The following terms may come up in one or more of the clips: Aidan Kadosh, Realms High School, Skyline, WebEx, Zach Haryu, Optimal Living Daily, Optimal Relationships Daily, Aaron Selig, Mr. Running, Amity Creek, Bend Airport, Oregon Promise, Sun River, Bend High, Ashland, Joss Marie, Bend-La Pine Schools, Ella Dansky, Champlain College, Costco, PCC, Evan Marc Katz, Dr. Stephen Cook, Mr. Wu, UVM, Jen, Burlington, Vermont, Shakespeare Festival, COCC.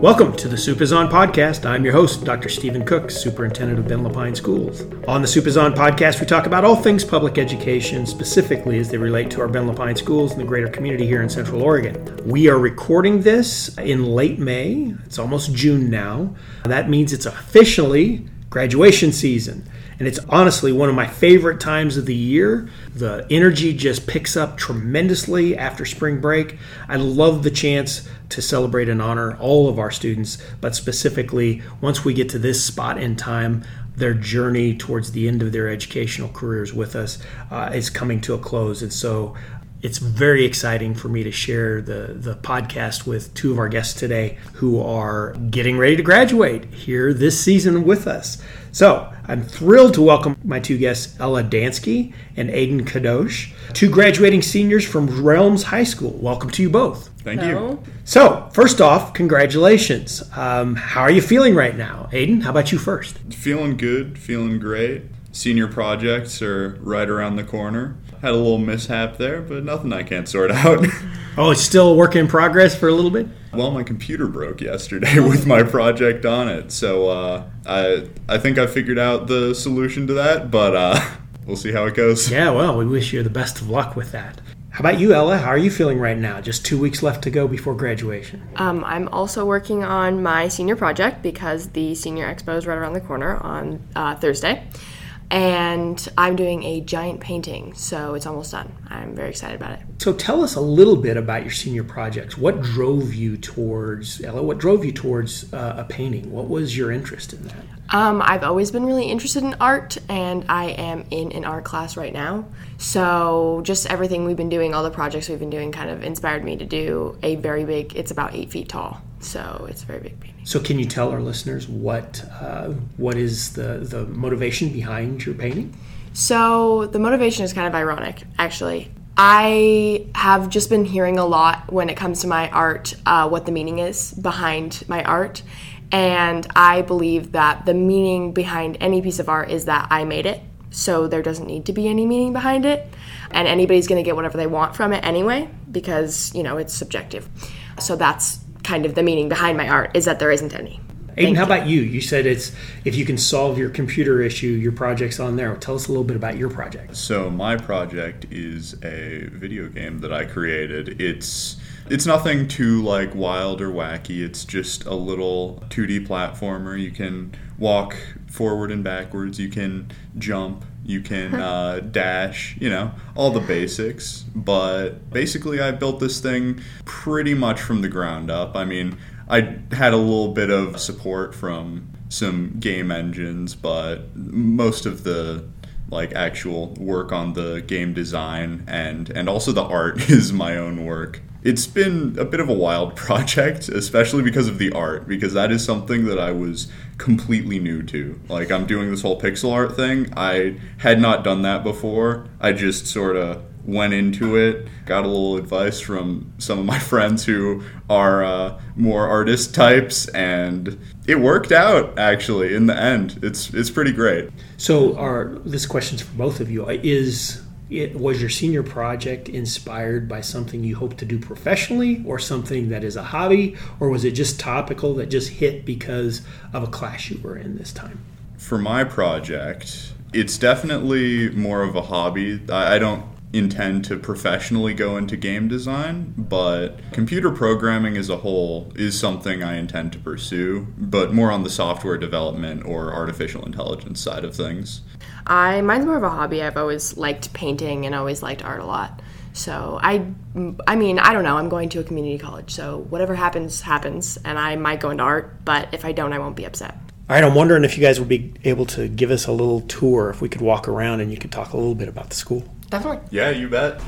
Welcome to the Soup is On podcast. I'm your host, Dr. Stephen Cook, Superintendent of Bend-La Pine Schools. On the Soup is On podcast, we talk about all things public education, specifically as they relate to our Bend-La Pine schools and the greater community here in Central Oregon. We are recording this in late May. It's almost June now. That means it's officially graduation season. And it's honestly one of my favorite times of the year. The energy just picks up tremendously after spring break. I love the chance to celebrate and honor all of our students, but specifically, once we get to this spot in time, their journey towards the end of their educational careers with us is coming to a close. And so it's very exciting for me to share the podcast with two of our guests today who are getting ready to graduate here this season with us. So I'm thrilled to welcome my two guests, Ella Dansky and Aidan Kadosh, two graduating seniors from Realms High School. Welcome to you both. Thank you. So, first off, congratulations. How are you feeling right now? Aidan, how about you first? Feeling good, feeling great. Senior projects are right around the corner. Had a little mishap there, but nothing I can't sort out. Oh, it's still a work in progress for a little bit? Well, my computer broke yesterday with my project on it, so I think I figured out the solution to that, but we'll see how it goes. Yeah, well, we wish you the best of luck with that. How about you, Ella? How are you feeling right now? Just 2 weeks left to go before graduation. I'm also working on my senior project because the senior expo is right around the corner on Thursday. And I'm doing a giant painting, so it's almost done. I'm very excited about it. So tell us a little bit about your senior projects. What drove you towards, Ella, what drove you towards a painting? What was your interest in that? I've always been really interested in art, and I am in an art class right now. So just everything we've been doing, all the projects we've been doing kind of inspired me to do a very big, it's about 8 feet tall. So it's a very big painting. So can you tell our listeners what is the motivation behind your painting? So the motivation is kind of ironic, actually. I have just been hearing a lot when it comes to my art, what the meaning is behind my art. And I believe that the meaning behind any piece of art is that I made it. So there doesn't need to be any meaning behind it. And anybody's going to get whatever they want from it anyway, because, you know, it's subjective. So that's kind of the meaning behind my art, is that there isn't any. Aidan, how about you? You said it's if you can solve your computer issue, your project's on there. Tell us a little bit about your project. So my project is a video game that I created. It's nothing too like wild or wacky. It's just a little 2D platformer. You can walk forward and backwards. You can jump. You can dash, you know, all the basics. But basically, I built this thing pretty much from the ground up. I mean, I had a little bit of support from some game engines, but most of the like actual work on the game design and also the art is my own work. It's been a bit of a wild project, especially because of the art, because that is something that I was completely new to. Like, I'm doing this whole pixel art thing. I had not done that before. I just sort of went into it, got a little advice from some of my friends who are more artist types, and it worked out, actually, in the end. It's pretty great. So this question's for both of you. Was your senior project inspired by something you hope to do professionally, or something that is a hobby, or was it just topical that just hit because of a class you were in this time? For my project, it's definitely more of a hobby. I don't intend to professionally go into game design, but computer programming as a whole is something I intend to pursue, but more on the software development or artificial intelligence side of things. Mine's more of a hobby. I've always liked painting and always liked art a lot. So I mean, I don't know. I'm going to a community college, so whatever happens, happens, and I might go into art, but if I don't, I won't be upset. All right, I'm wondering if you guys would be able to give us a little tour, if we could walk around and you could talk a little bit about the school. Definitely. Yeah, you bet.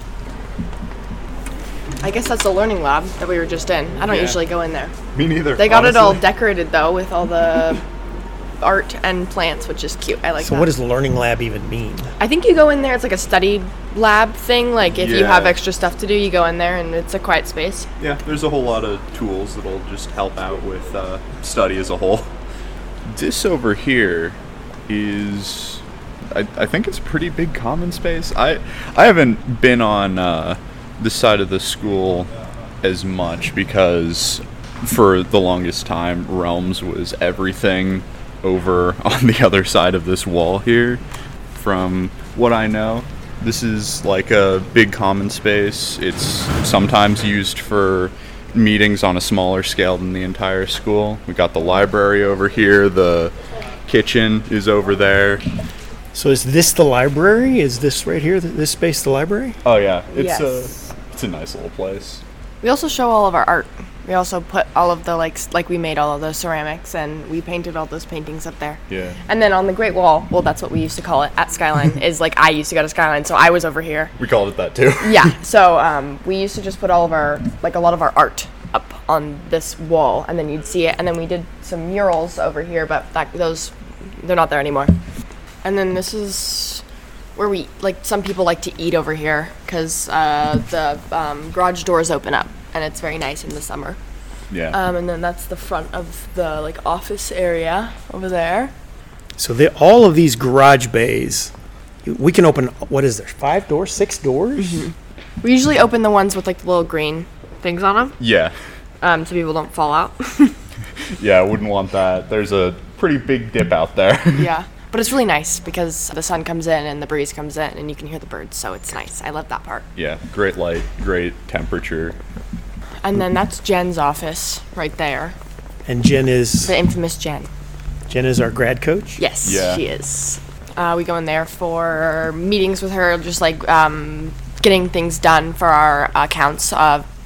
I guess that's the learning lab that we were just in. I don't usually go in there. Me neither. They got honestly. It all decorated, though, with all the art and plants, which is cute. I like that. So what does learning lab even mean? I think you go in there, it's like a study lab thing. Like, if you have extra stuff to do, you go in there, and it's a quiet space. Yeah, there's a whole lot of tools that'll just help out with study as a whole. This over here is... I think it's a pretty big common space. I haven't been on this side of the school as much because for the longest time, Realms was everything over on the other side of this wall here. From what I know, this is like a big common space. It's sometimes used for meetings on a smaller scale than the entire school. We got the library over here, the kitchen is over there. So is this the library? Is this right here, this space, the library? Oh yeah, it's a nice little place. We also show all of our art. We also put all of the, like we made all of the ceramics, and we painted all those paintings up there. Yeah. And then on the Great Wall, well, that's what we used to call it at Skyline, is like I used to go to Skyline, so I was over here. We called it that, too. Yeah. So we used to just put all of our, like a lot of our art up on this wall, and then you'd see it. And then we did some murals over here, but those, they're not there anymore. And then this is where we, like, some people like to eat over here, because the garage doors open up. And it's very nice in the summer. Yeah. And then that's the front of the like office area over there. So all of these garage bays, we can open, what is there, 5 doors, 6 doors? Mm-hmm. We usually open the ones with like the little green things on them. Yeah. So people don't fall out. Yeah, I wouldn't want that. There's a pretty big dip out there. Yeah. But it's really nice because the sun comes in and the breeze comes in and you can hear the birds, so it's nice. I love that part. Yeah, great light, great temperature. And then that's Jen's office right there. And Jen is? The infamous Jen. Jen is our grad coach? Yes, yeah. She is. We go in there for meetings with her, just like getting things done for our accounts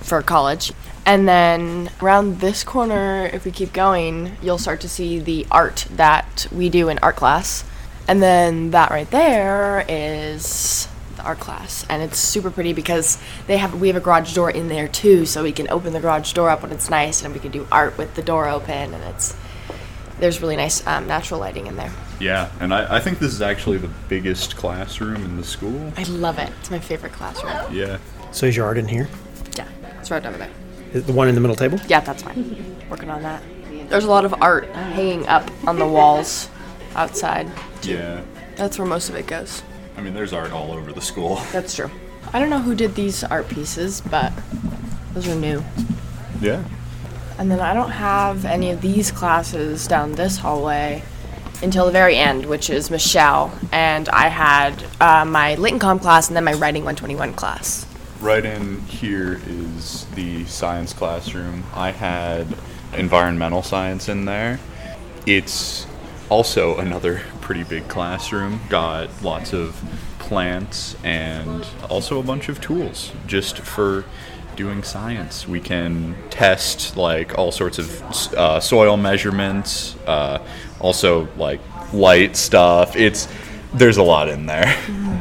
for college. And then around this corner, if we keep going, you'll start to see the art that we do in art class. And then that right there is the art class. And it's super pretty because we have a garage door in there too, so we can open the garage door up when it's nice, and we can do art with the door open, and there's really nice natural lighting in there. Yeah, and I think this is actually the biggest classroom in the school. I love it. It's my favorite classroom. Yeah. So is your art in here? Yeah, it's right over there. The one in the middle table? Yeah, that's mine. Working on that. There's a lot of art hanging up on the walls outside. Yeah. That's where most of it goes. I mean, there's art all over the school. That's true. I don't know who did these art pieces, but those are new. Yeah. And then I don't have any of these classes down this hallway until the very end, which is Michelle. And I had my Lit and Comm class and then my Writing 121 class. Right in here is the science classroom. I had environmental science in there. It's also another pretty big classroom. Got lots of plants and also a bunch of tools just for doing science. We can test like all sorts of soil measurements, also like light stuff. There's a lot in there. Mm-hmm.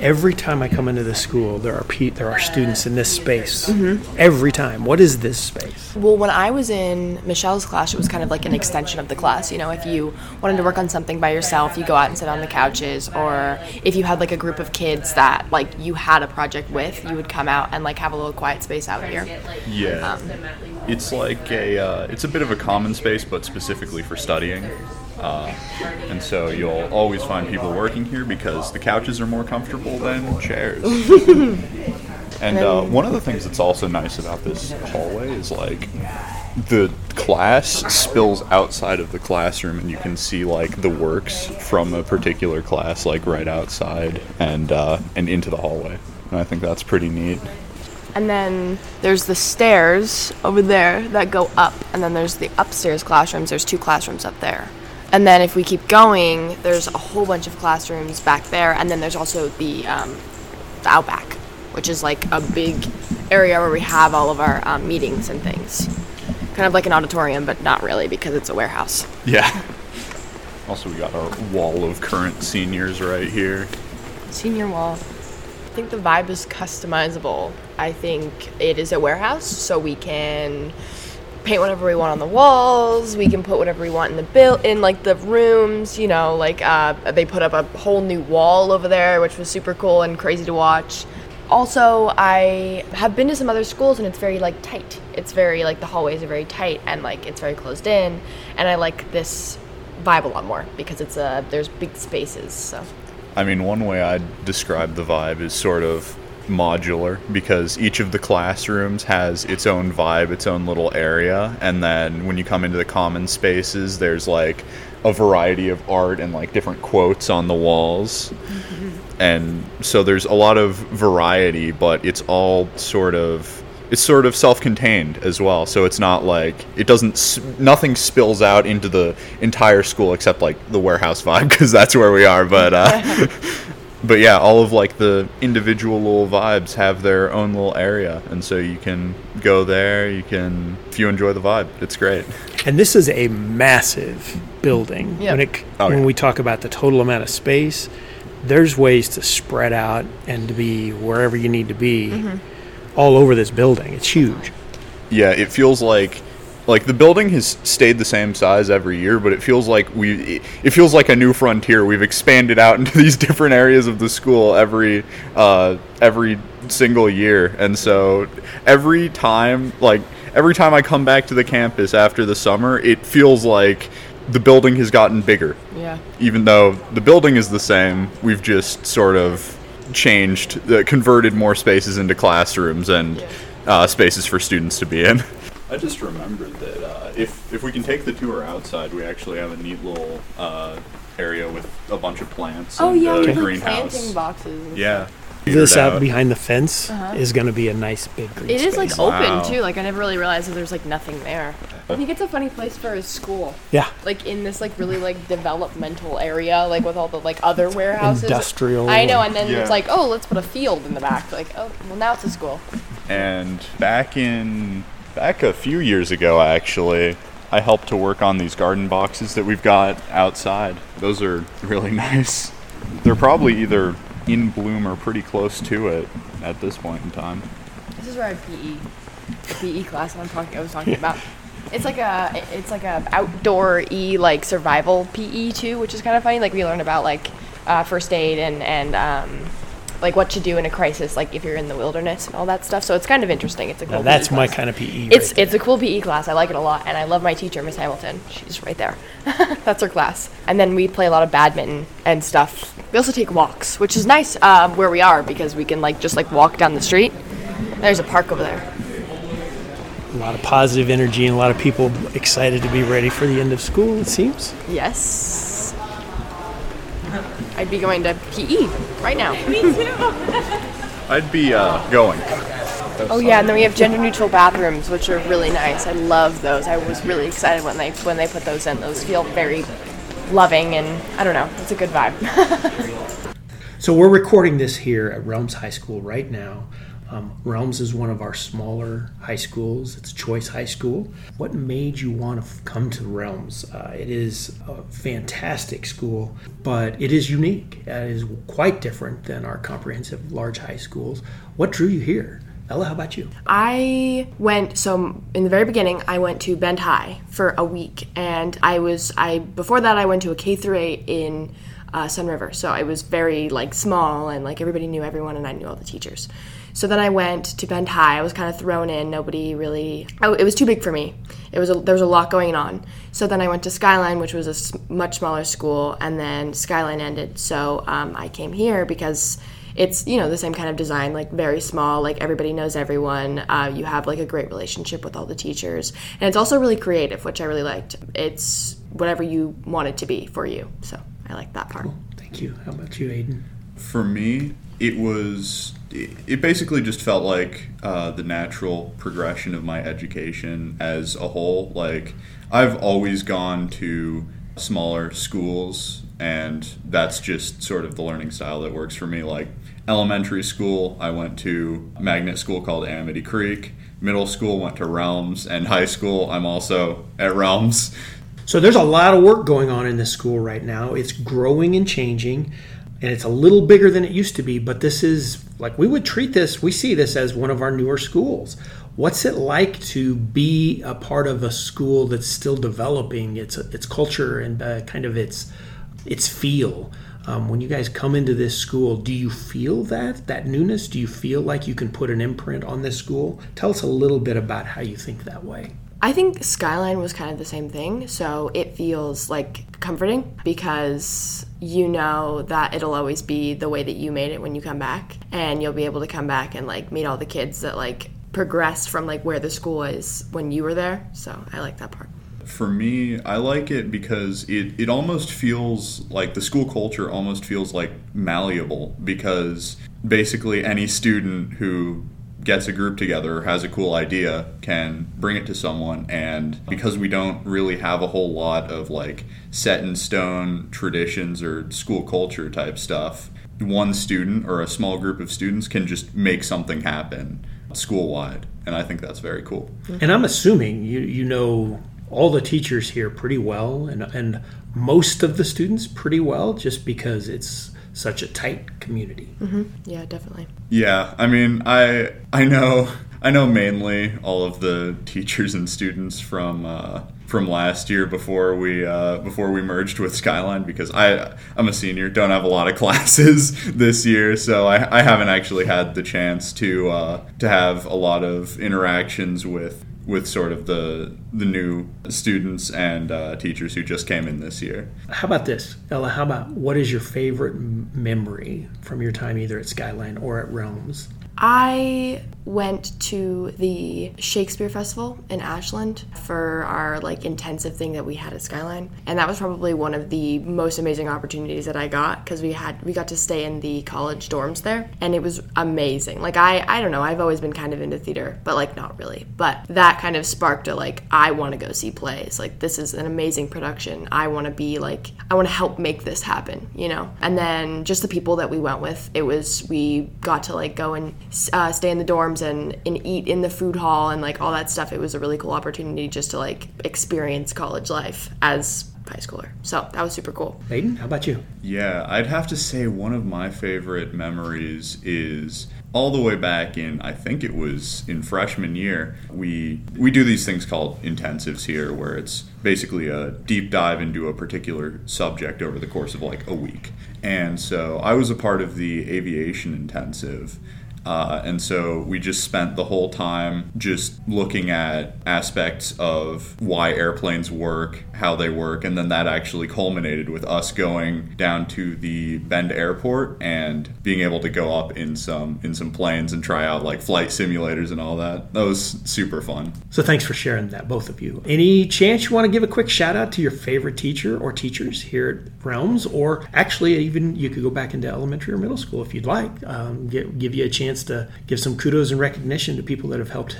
Every time I come into this school, there are students in this space. Mm-hmm. Every time. What is this space? Well, when I was in Michelle's class, it was kind of like an extension of the class. You know, if you wanted to work on something by yourself, you go out and sit on the couches. Or if you had like a group of kids that like you had a project with, you would come out and like have a little quiet space out here. Yeah. It's like it's a bit of a common space, but specifically for studying. And so you'll always find people working here because the couches are more comfortable than chairs. And one of the things that's also nice about this hallway is like the class spills outside of the classroom, and you can see like the works from a particular class like right outside and into the hallway. And I think that's pretty neat. And then there's the stairs over there that go up, and then there's the upstairs classrooms. There's 2 classrooms up there. And then if we keep going, there's a whole bunch of classrooms back there. And then there's also the Outback, which is like a big area where we have all of our meetings and things. Kind of like an auditorium, but not really because it's a warehouse. Yeah. Also, we got our wall of current seniors right here. Senior wall. I think the vibe is customizable. I think it is a warehouse, so we can paint whatever we want on the walls. We can put whatever we want in the in like the rooms, you know, like they put up a whole new wall over there, which was super cool and crazy to watch. Also, I have been to some other schools and it's very like tight. It's very like the hallways are very tight and like it's very closed in, and I like this vibe a lot more because it's there's big spaces. So I mean, one way I'd describe the vibe is sort of modular because each of the classrooms has its own vibe, its own little area. And then when you come into the common spaces, there's like a variety of art and like different quotes on the walls. Mm-hmm. And so there's a lot of variety, but it's all sort of, it's sort of self-contained as well. So it's not like, it doesn't, nothing spills out into the entire school except like the warehouse vibe, because that's where we are. But but yeah, all of like the individual little vibes have their own little area. And so you can go there, you can, if you enjoy the vibe, it's great. And this is a massive building. Yeah. When we talk about the total amount of space, there's ways to spread out and to be wherever you need to be. Mm-hmm. All over this building. It's huge. Yeah, it feels like the building has stayed the same size every year, but it feels like a new frontier. We've expanded out into these different areas of the school every single year. And so every time I come back to the campus after the summer, it feels like the building has gotten bigger. Yeah. Even though the building is the same, we've just sort of changed, converted more spaces into classrooms and spaces for students to be in. I just remembered that if we can take the tour outside, we actually have a neat little area with a bunch of plants and a greenhouse. Planting boxes. And stuff. This out behind the fence is going to be a nice big green space. It is like open too. Like I never really realized that there's like nothing there. I think it's a funny place for a school. Yeah. Like in this like really like developmental area, like with all the like other warehouses. Industrial. I know, and then it's like, oh, let's put a field in the back. Like, oh, well now it's a school. And back a few years ago actually, I helped to work on these garden boxes that we've got outside. Those are really nice. They're probably either in bloom or pretty close to it at this point in time. This is where I had PE class I was talking about. It's like a outdoor-y, like, survival PE, too, which is kind of funny. Like, we learn about, like, first aid and like, what to do in a crisis, like, if you're in the wilderness and all that stuff. So it's kind of interesting. It's a cool PE class. That's my kind of PE. It's a cool PE class. I like it a lot. And I love my teacher, Miss Hamilton. She's right there. That's her class. And then we play a lot of badminton and stuff. We also take walks, which is nice where we are because we can, like, just, like, walk down the street. There's a park over there. A lot of positive energy and a lot of people excited to be ready for the end of school, it seems. Yes. I'd be going to PE right now. Me too. I'd be going. And then we have gender-neutral bathrooms, which are really nice. I love those. I was really excited when they put those in. Those feel very loving, and I don't know. It's a good vibe. So we're recording this here at Realms High School right now. Realms is one of our smaller high schools. It's a choice high school. What made you want to come to Realms? It is a fantastic school, but it is unique. It is quite different than our comprehensive large high schools. What drew you here? Ella, how about you? In the very beginning, I went to Bend High for a week. And before that, I went to a K-8 in Sun River. So I was very, like, small and, like, everybody knew everyone and I knew all the teachers. So then I went to Bend High. I was kind of thrown in. It was too big for me. There was a lot going on. So then I went to Skyline, which was much smaller school, and then Skyline ended. So I came here because it's, you know, the same kind of design, like very small, like everybody knows everyone. You have like a great relationship with all the teachers. And it's also really creative, which I really liked. It's whatever you want it to be for you. So I like that part. Cool. Thank you. How about you, Aidan? For me, it basically just felt like the natural progression of my education as a whole. Like, I've always gone to smaller schools, and that's just sort of the learning style that works for me. Like, elementary school, I went to a magnet school called Amity Creek. Middle school, went to Realms. And high school, I'm also at Realms. So there's a lot of work going on in this school right now. It's growing and changing. And it's a little bigger than it used to be, but this is, like, we see this as one of our newer schools. What's it like to be a part of a school that's still developing its culture and kind of its feel? When you guys come into this school, do you feel that newness? Do you feel like you can put an imprint on this school? Tell us a little bit about how you think that way. I think Skyline was kind of the same thing, so it feels like comforting because you know that it'll always be the way that you made it when you come back, and you'll be able to come back and like meet all the kids that like progressed from like where the school is when you were there. So I like that part. For me, I like it because it almost feels like the school culture almost feels like malleable, because basically any student who gets a group together or has a cool idea can bring it to someone, and because we don't really have a whole lot of like set in stone traditions or school culture type stuff, one student or a small group of students can just make something happen school-wide, and I think that's very cool. And I'm assuming you know all the teachers here pretty well, and most of the students pretty well, just because it's such a tight community. Mm-hmm. Yeah, definitely. Yeah, I mean, I know mainly all of the teachers and students from last year before we merged with Skyline, because I'm a senior, don't have a lot of classes this year, so I haven't actually had the chance to have a lot of interactions with sort of the new students and teachers who just came in this year. How about this, Ella? How about, what is your favorite memory from your time either at Skyline or at Realms? I went to the Shakespeare Festival in Ashland for our like intensive thing that we had at Skyline, and that was probably one of the most amazing opportunities that I got, because we got to stay in the college dorms there, and it was amazing. Like I don't know, I've always been kind of into theater, but like not really, but that kind of sparked a like, I want to go see plays, like this is an amazing production, I want to help make this happen, you know. And then just the people that we went with, we got to like go and stay in the dorms and eat in the food hall and like all that stuff. It was a really cool opportunity just to like experience college life as high schooler, so that was super cool. Aidan, how about you? Yeah, I'd have to say one of my favorite memories is all the way back in, I think it was in freshman year, we do these things called intensives here, where it's basically a deep dive into a particular subject over the course of like a week. And so I was a part of the aviation intensive. And so we just spent the whole time just looking at aspects of why airplanes work, how they work, and then that actually culminated with us going down to the Bend Airport and being able to go up in some planes and try out like flight simulators and all that. That was super fun. So thanks for sharing that, both of you. Any chance you want to give a quick shout out to your favorite teacher or teachers here at Realms, or actually even you could go back into elementary or middle school if you'd like, give you a chance to give some kudos and recognition to people that have helped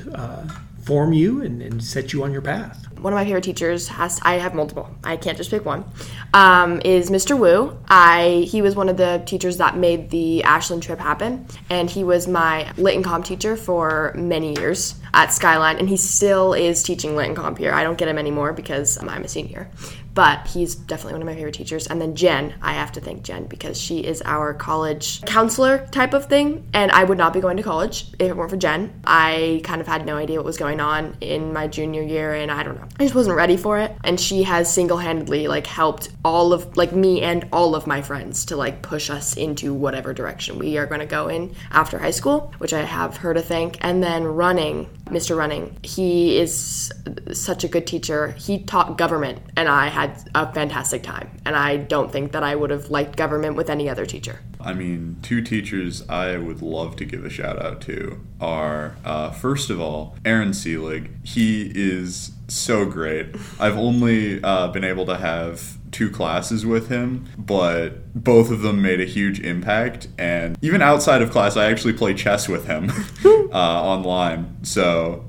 form you and set you on your path. One of my favorite teachers I have multiple, I can't just pick one, is Mr. Wu. He was one of the teachers that made the Ashland trip happen, and he was my Lit and Comp teacher for many years at Skyline, and he still is teaching Lit and Comp here. I don't get him anymore because I'm a senior, but he's definitely one of my favorite teachers. And then Jen, I have to thank Jen because she is our college counselor type of thing, and I would not be going to college if it weren't for Jen. I kind of had no idea what was going on in my junior year, and I don't know, I just wasn't ready for it, and she has single-handedly like helped all of like me and all of my friends to like push us into whatever direction we are going to go in after high school, which I have her to thank. And then Mr. Running, he is such a good teacher. He taught government, and I had a fantastic time, and I don't think that I would have liked government with any other teacher. I mean, two teachers I would love to give a shout out to are, first of all, Aaron Selig. He is so great. I've only been able to have two classes with him, but both of them made a huge impact, and even outside of class I actually play chess with him online, so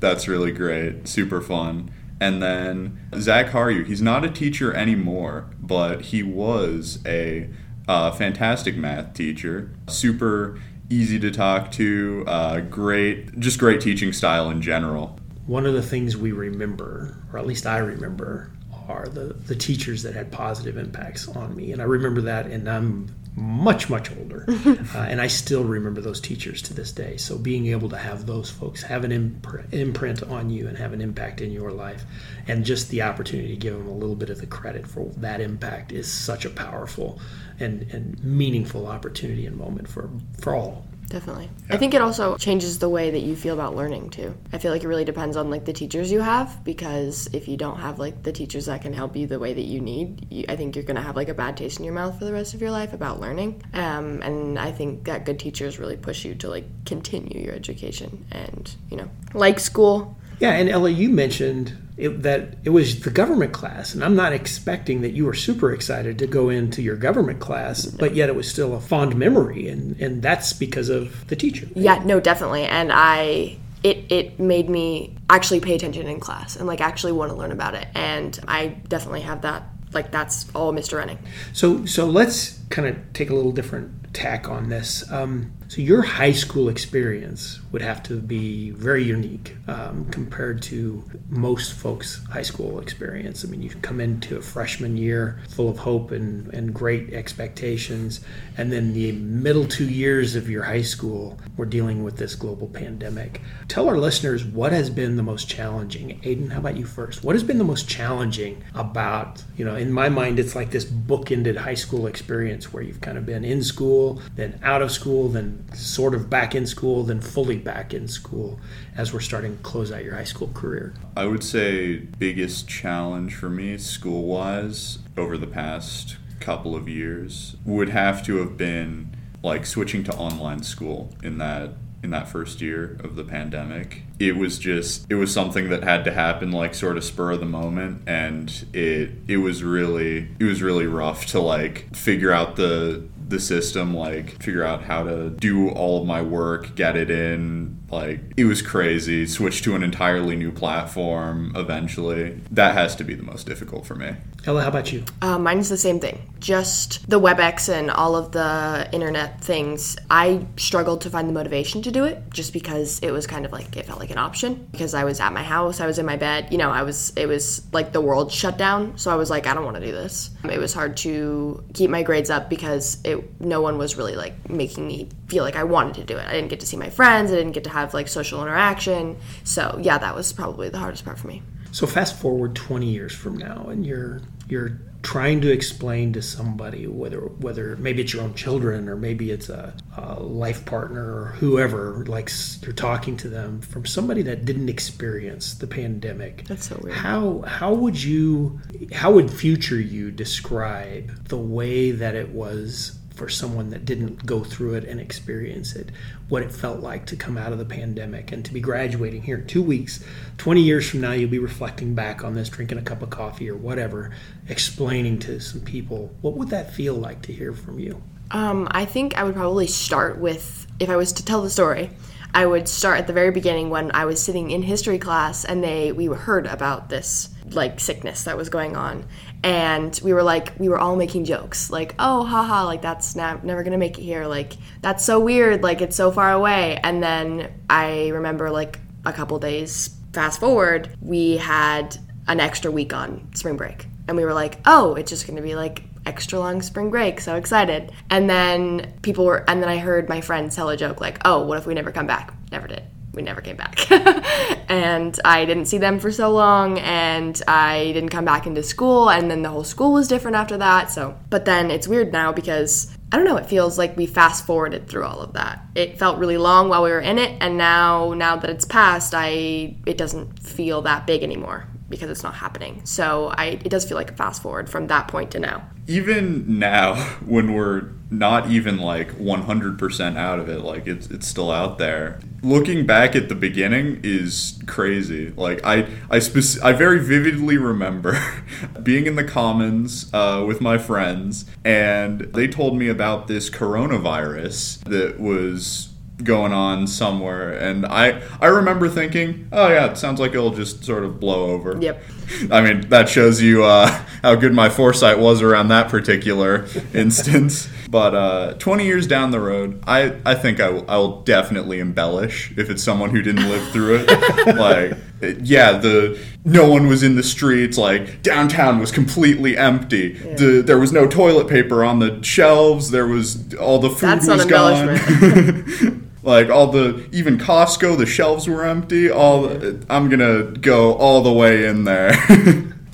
that's really great, super fun. And then Zach Haryu, he's not a teacher anymore, but he was a fantastic math teacher, super easy to talk to, great teaching style in general. One of the things we remember, or at least I remember, are the teachers that had positive impacts on me. And I remember that, and I'm much, much older. And I still remember those teachers to this day. So being able to have those folks have an imprint on you and have an impact in your life, and just the opportunity to give them a little bit of the credit for that impact is such a powerful and meaningful opportunity and moment for all Definitely. Yeah. I think it also changes the way that you feel about learning too. I feel like it really depends on like the teachers you have, because if you don't have like the teachers that can help you the way that you need, I think you're going to have like a bad taste in your mouth for the rest of your life about learning. And I think that good teachers really push you to like continue your education and, you know, like school. Yeah, and Ella, you mentioned that it was the government class, and I'm not expecting that you were super excited to go into your government class, but yet it was still a fond memory, and that's because of the teacher. Yeah, no, definitely, and it made me actually pay attention in class and like actually want to learn about it, and I definitely have that. Like, that's all Mr. Running. So let's kind of take a little different tack on this. So your high school experience would have to be very unique compared to most folks' high school experience. I mean, you come into a freshman year full of hope and great expectations, and then the middle 2 years of your high school, we're dealing with this global pandemic. Tell our listeners what has been the most challenging. Aidan, how about you first? What has been the most challenging about, you know, in my mind, it's like this bookended high school experience where you've kind of been in school, then out of school, then sort of back in school, then fully back in school as we're starting to close out your high school career? I would say biggest challenge for me school-wise over the past couple of years would have to have been like switching to online school in that first year of the pandemic. It was something that had to happen like sort of spur of the moment, and it was really rough to like figure out the system, like figure out how to do all of my work, get it in. Like, it was crazy. Switched to an entirely new platform eventually. That has to be the most difficult for me. Ella, how about you? Mine's the same thing. Just the WebEx and all of the internet things. I struggled to find the motivation to do it just because it was kind of like, it felt like an option because I was at my house, I was in my bed, you know, it was like the world shut down. So I was like, I don't want to do this. It was hard to keep my grades up because no one was really like making me feel like I wanted to do it. I didn't get to see my friends. I didn't get to have like social interaction. So yeah, that was probably the hardest part for me. So fast forward 20 years from now, and you're trying to explain to somebody, whether maybe it's your own children or maybe it's a life partner or whoever, like you're talking to them from somebody that didn't experience the pandemic. That's so weird. How would future you describe the way that it was for someone that didn't go through it and experience it, what it felt like to come out of the pandemic and to be graduating here in 2 weeks? 20 years from now, you'll be reflecting back on this, drinking a cup of coffee or whatever, explaining to some people. What would that feel like to hear from you? I think I would probably start with, if I was to tell the story, I would start at the very beginning when I was sitting in history class and we heard about this like sickness that was going on, and we were all making jokes like, oh, haha, like that's never gonna make it here, like that's so weird, like it's so far away. And then I remember like a couple days fast forward, we had an extra week on spring break, and we were like, oh, it's just gonna be like extra long spring break, so excited. And then I heard my friend tell a joke like, oh, what if we never come back? Never did. We never came back. And I didn't see them for so long, and I didn't come back into school, and then the whole school was different after that. So, but then it's weird now because I don't know, it feels like we fast forwarded through all of that. It felt really long while we were in it, and now that it's passed, it doesn't feel that big anymore because it's not happening. So it does feel like a fast forward from that point to now. Even now, when we're not even like 100% out of it, like it's still out there. Looking back at the beginning is crazy. Like I very vividly remember being in the commons with my friends, and they told me about this coronavirus that was going on somewhere, and I remember thinking, oh yeah, it sounds like it'll just sort of blow over. Yep. I mean, that shows you how good my foresight was around that particular instance. But 20 years down the road, I think I'll definitely embellish if it's someone who didn't live through it. Like, yeah, no one was in the streets, like downtown was completely empty. Yeah. There was no toilet paper on the shelves, there was all the food That's was gone. Like all the, even Costco, the shelves were empty. I'm gonna go all the way in there.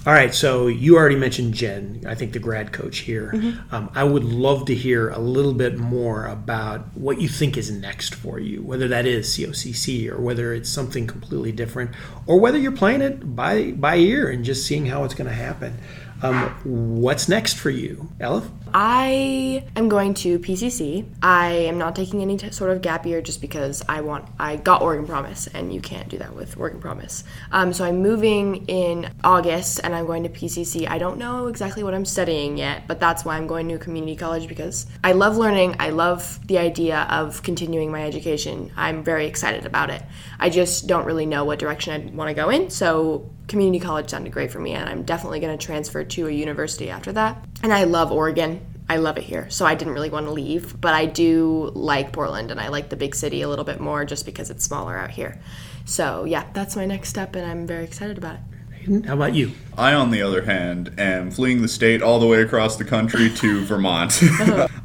All right, so you already mentioned Jen, I think the grad coach here. Mm-hmm. I would love to hear a little bit more about what you think is next for you, whether that is COCC or whether it's something completely different, or whether you're playing it by ear and just seeing how it's going to happen. What's next for you, Ella? I am going to PCC. I am not taking any sort of gap year just because I got Oregon Promise, and you can't do that with Oregon Promise. So I'm moving in August, and I'm going to PCC. I don't know exactly what I'm studying yet, but that's why I'm going to a community college, because I love learning. I love the idea of continuing my education. I'm very excited about it. I just don't really know what direction I want to go in, so community college sounded great for me, and I'm definitely going to transfer to a university after that. And I love Oregon. I love it here, so I didn't really want to leave, but I do like Portland, and I like the big city a little bit more just because it's smaller out here. So yeah, that's my next step, and I'm very excited about it. Aidan, how about you? I, on the other hand, am fleeing the state all the way across the country to Vermont.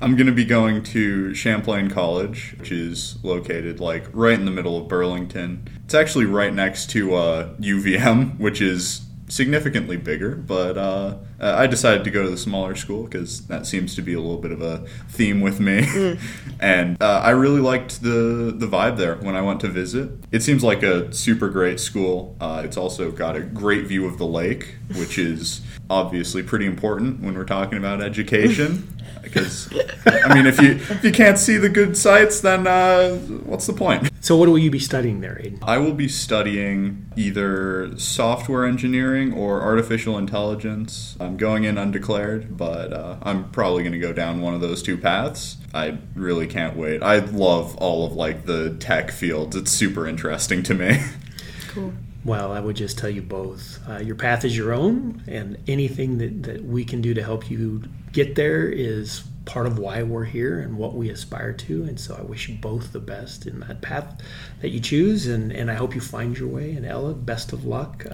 I'm going to be going to Champlain College, which is located like right in the middle of Burlington. It's actually right next to UVM, which is significantly bigger, but I decided to go to the smaller school because that seems to be a little bit of a theme with me. And I really liked the vibe there when I went to visit. It seems like a super great school. It's also got a great view of the lake, which is obviously pretty important when we're talking about education. Because, I mean, if you can't see the good sights, then what's the point? So what will you be studying there, Aidan? I will be studying either software engineering or artificial intelligence. I'm going in undeclared, but I'm probably going to go down one of those two paths. I really can't wait. I love all of, like, the tech fields. It's super interesting to me. Cool. Well, I would just tell you both. Your path is your own, and anything that we can do to help you get there is part of why we're here and what we aspire to. And so I wish you both the best in that path that you choose, and I hope you find your way. And Ella, best of luck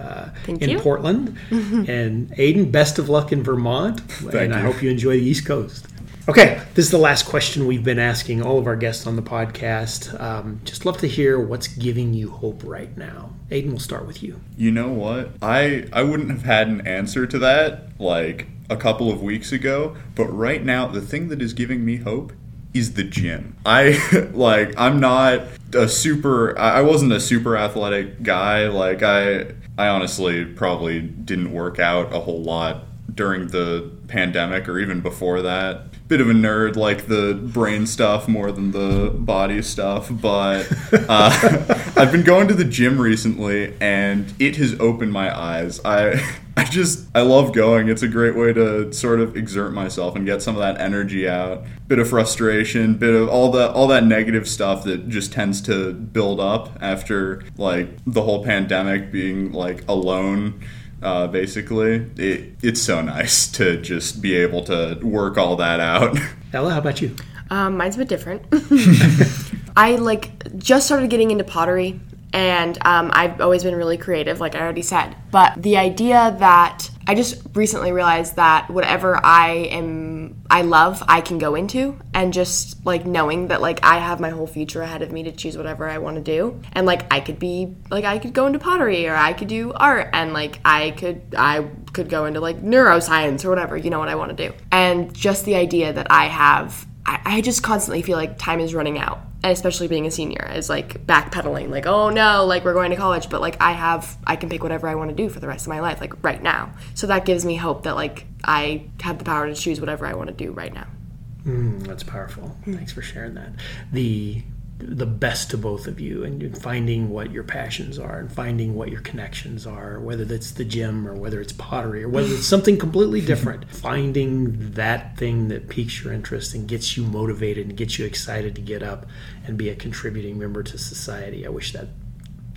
in Portland. And Aidan, best of luck in Vermont. And I hope you enjoy the East Coast. Okay, this is the last question we've been asking all of our guests on the podcast. Just love to hear what's giving you hope right now. Aidan, we'll start with you. You know what? I wouldn't have had an answer to that like a couple of weeks ago, but right now the thing that is giving me hope is the gym. I wasn't a super athletic guy. Like I honestly probably didn't work out a whole lot during the pandemic or even before that. Bit of a nerd, like the brain stuff more than the body stuff, but I've been going to the gym recently, and it has opened my eyes. I love going. It's a great way to sort of exert myself and get some of that energy out. Bit of frustration, bit of all that negative stuff that just tends to build up after like the whole pandemic, being like alone. Basically, it's so nice to just be able to work all that out. Ella, how about you? Mine's a bit different. I just started getting into pottery, and I've always been really creative, like I already said. But the idea that I just recently realized that whatever I love, I can go into, and just like knowing that like I have my whole future ahead of me to choose whatever I want to do, and like I could go into pottery, or I could do art, and like I could go into like neuroscience or whatever, you know, what I want to do. And just the idea that I just constantly feel like time is running out, and especially being a senior is like backpedaling, like, oh no, like we're going to college, but like I can pick whatever I want to do for the rest of my life, like right now. So that gives me hope that like I have the power to choose whatever I want to do right now. That's powerful. Thanks for sharing that. The best to both of you, and finding what your passions are and finding what your connections are, whether that's the gym or whether it's pottery or whether it's something completely different. Finding that thing that piques your interest and gets you motivated and gets you excited to get up and be a contributing member to society. I wish that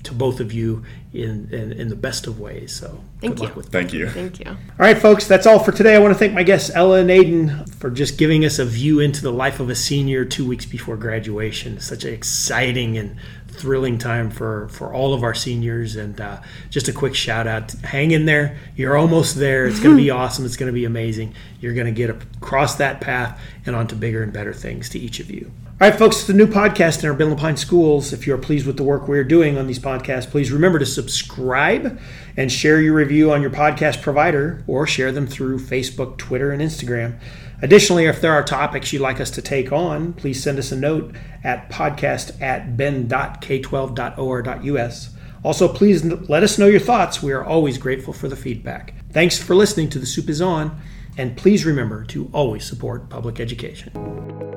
to both of you in the best of ways. So thank you. Thank you. All right, folks, that's all for today. I want to thank my guests, Ella and Aidan, for just giving us a view into the life of a senior 2 weeks before graduation. It's such an exciting and thrilling time for all of our seniors. And just a quick shout out, hang in there. You're almost there. It's going to be awesome. It's going to be amazing. You're going to get across that path and onto bigger and better things to each of you. All right, folks, it's the new podcast in our Bend-La Pine Schools. If you are pleased with the work we're doing on these podcasts, please remember to subscribe and share your review on your podcast provider or share them through Facebook, Twitter, and Instagram. Additionally, if there are topics you'd like us to take on, please send us a note at podcast@bend.k12.or.us. Also, please let us know your thoughts. We are always grateful for the feedback. Thanks for listening to The Soup Is On, and please remember to always support public education.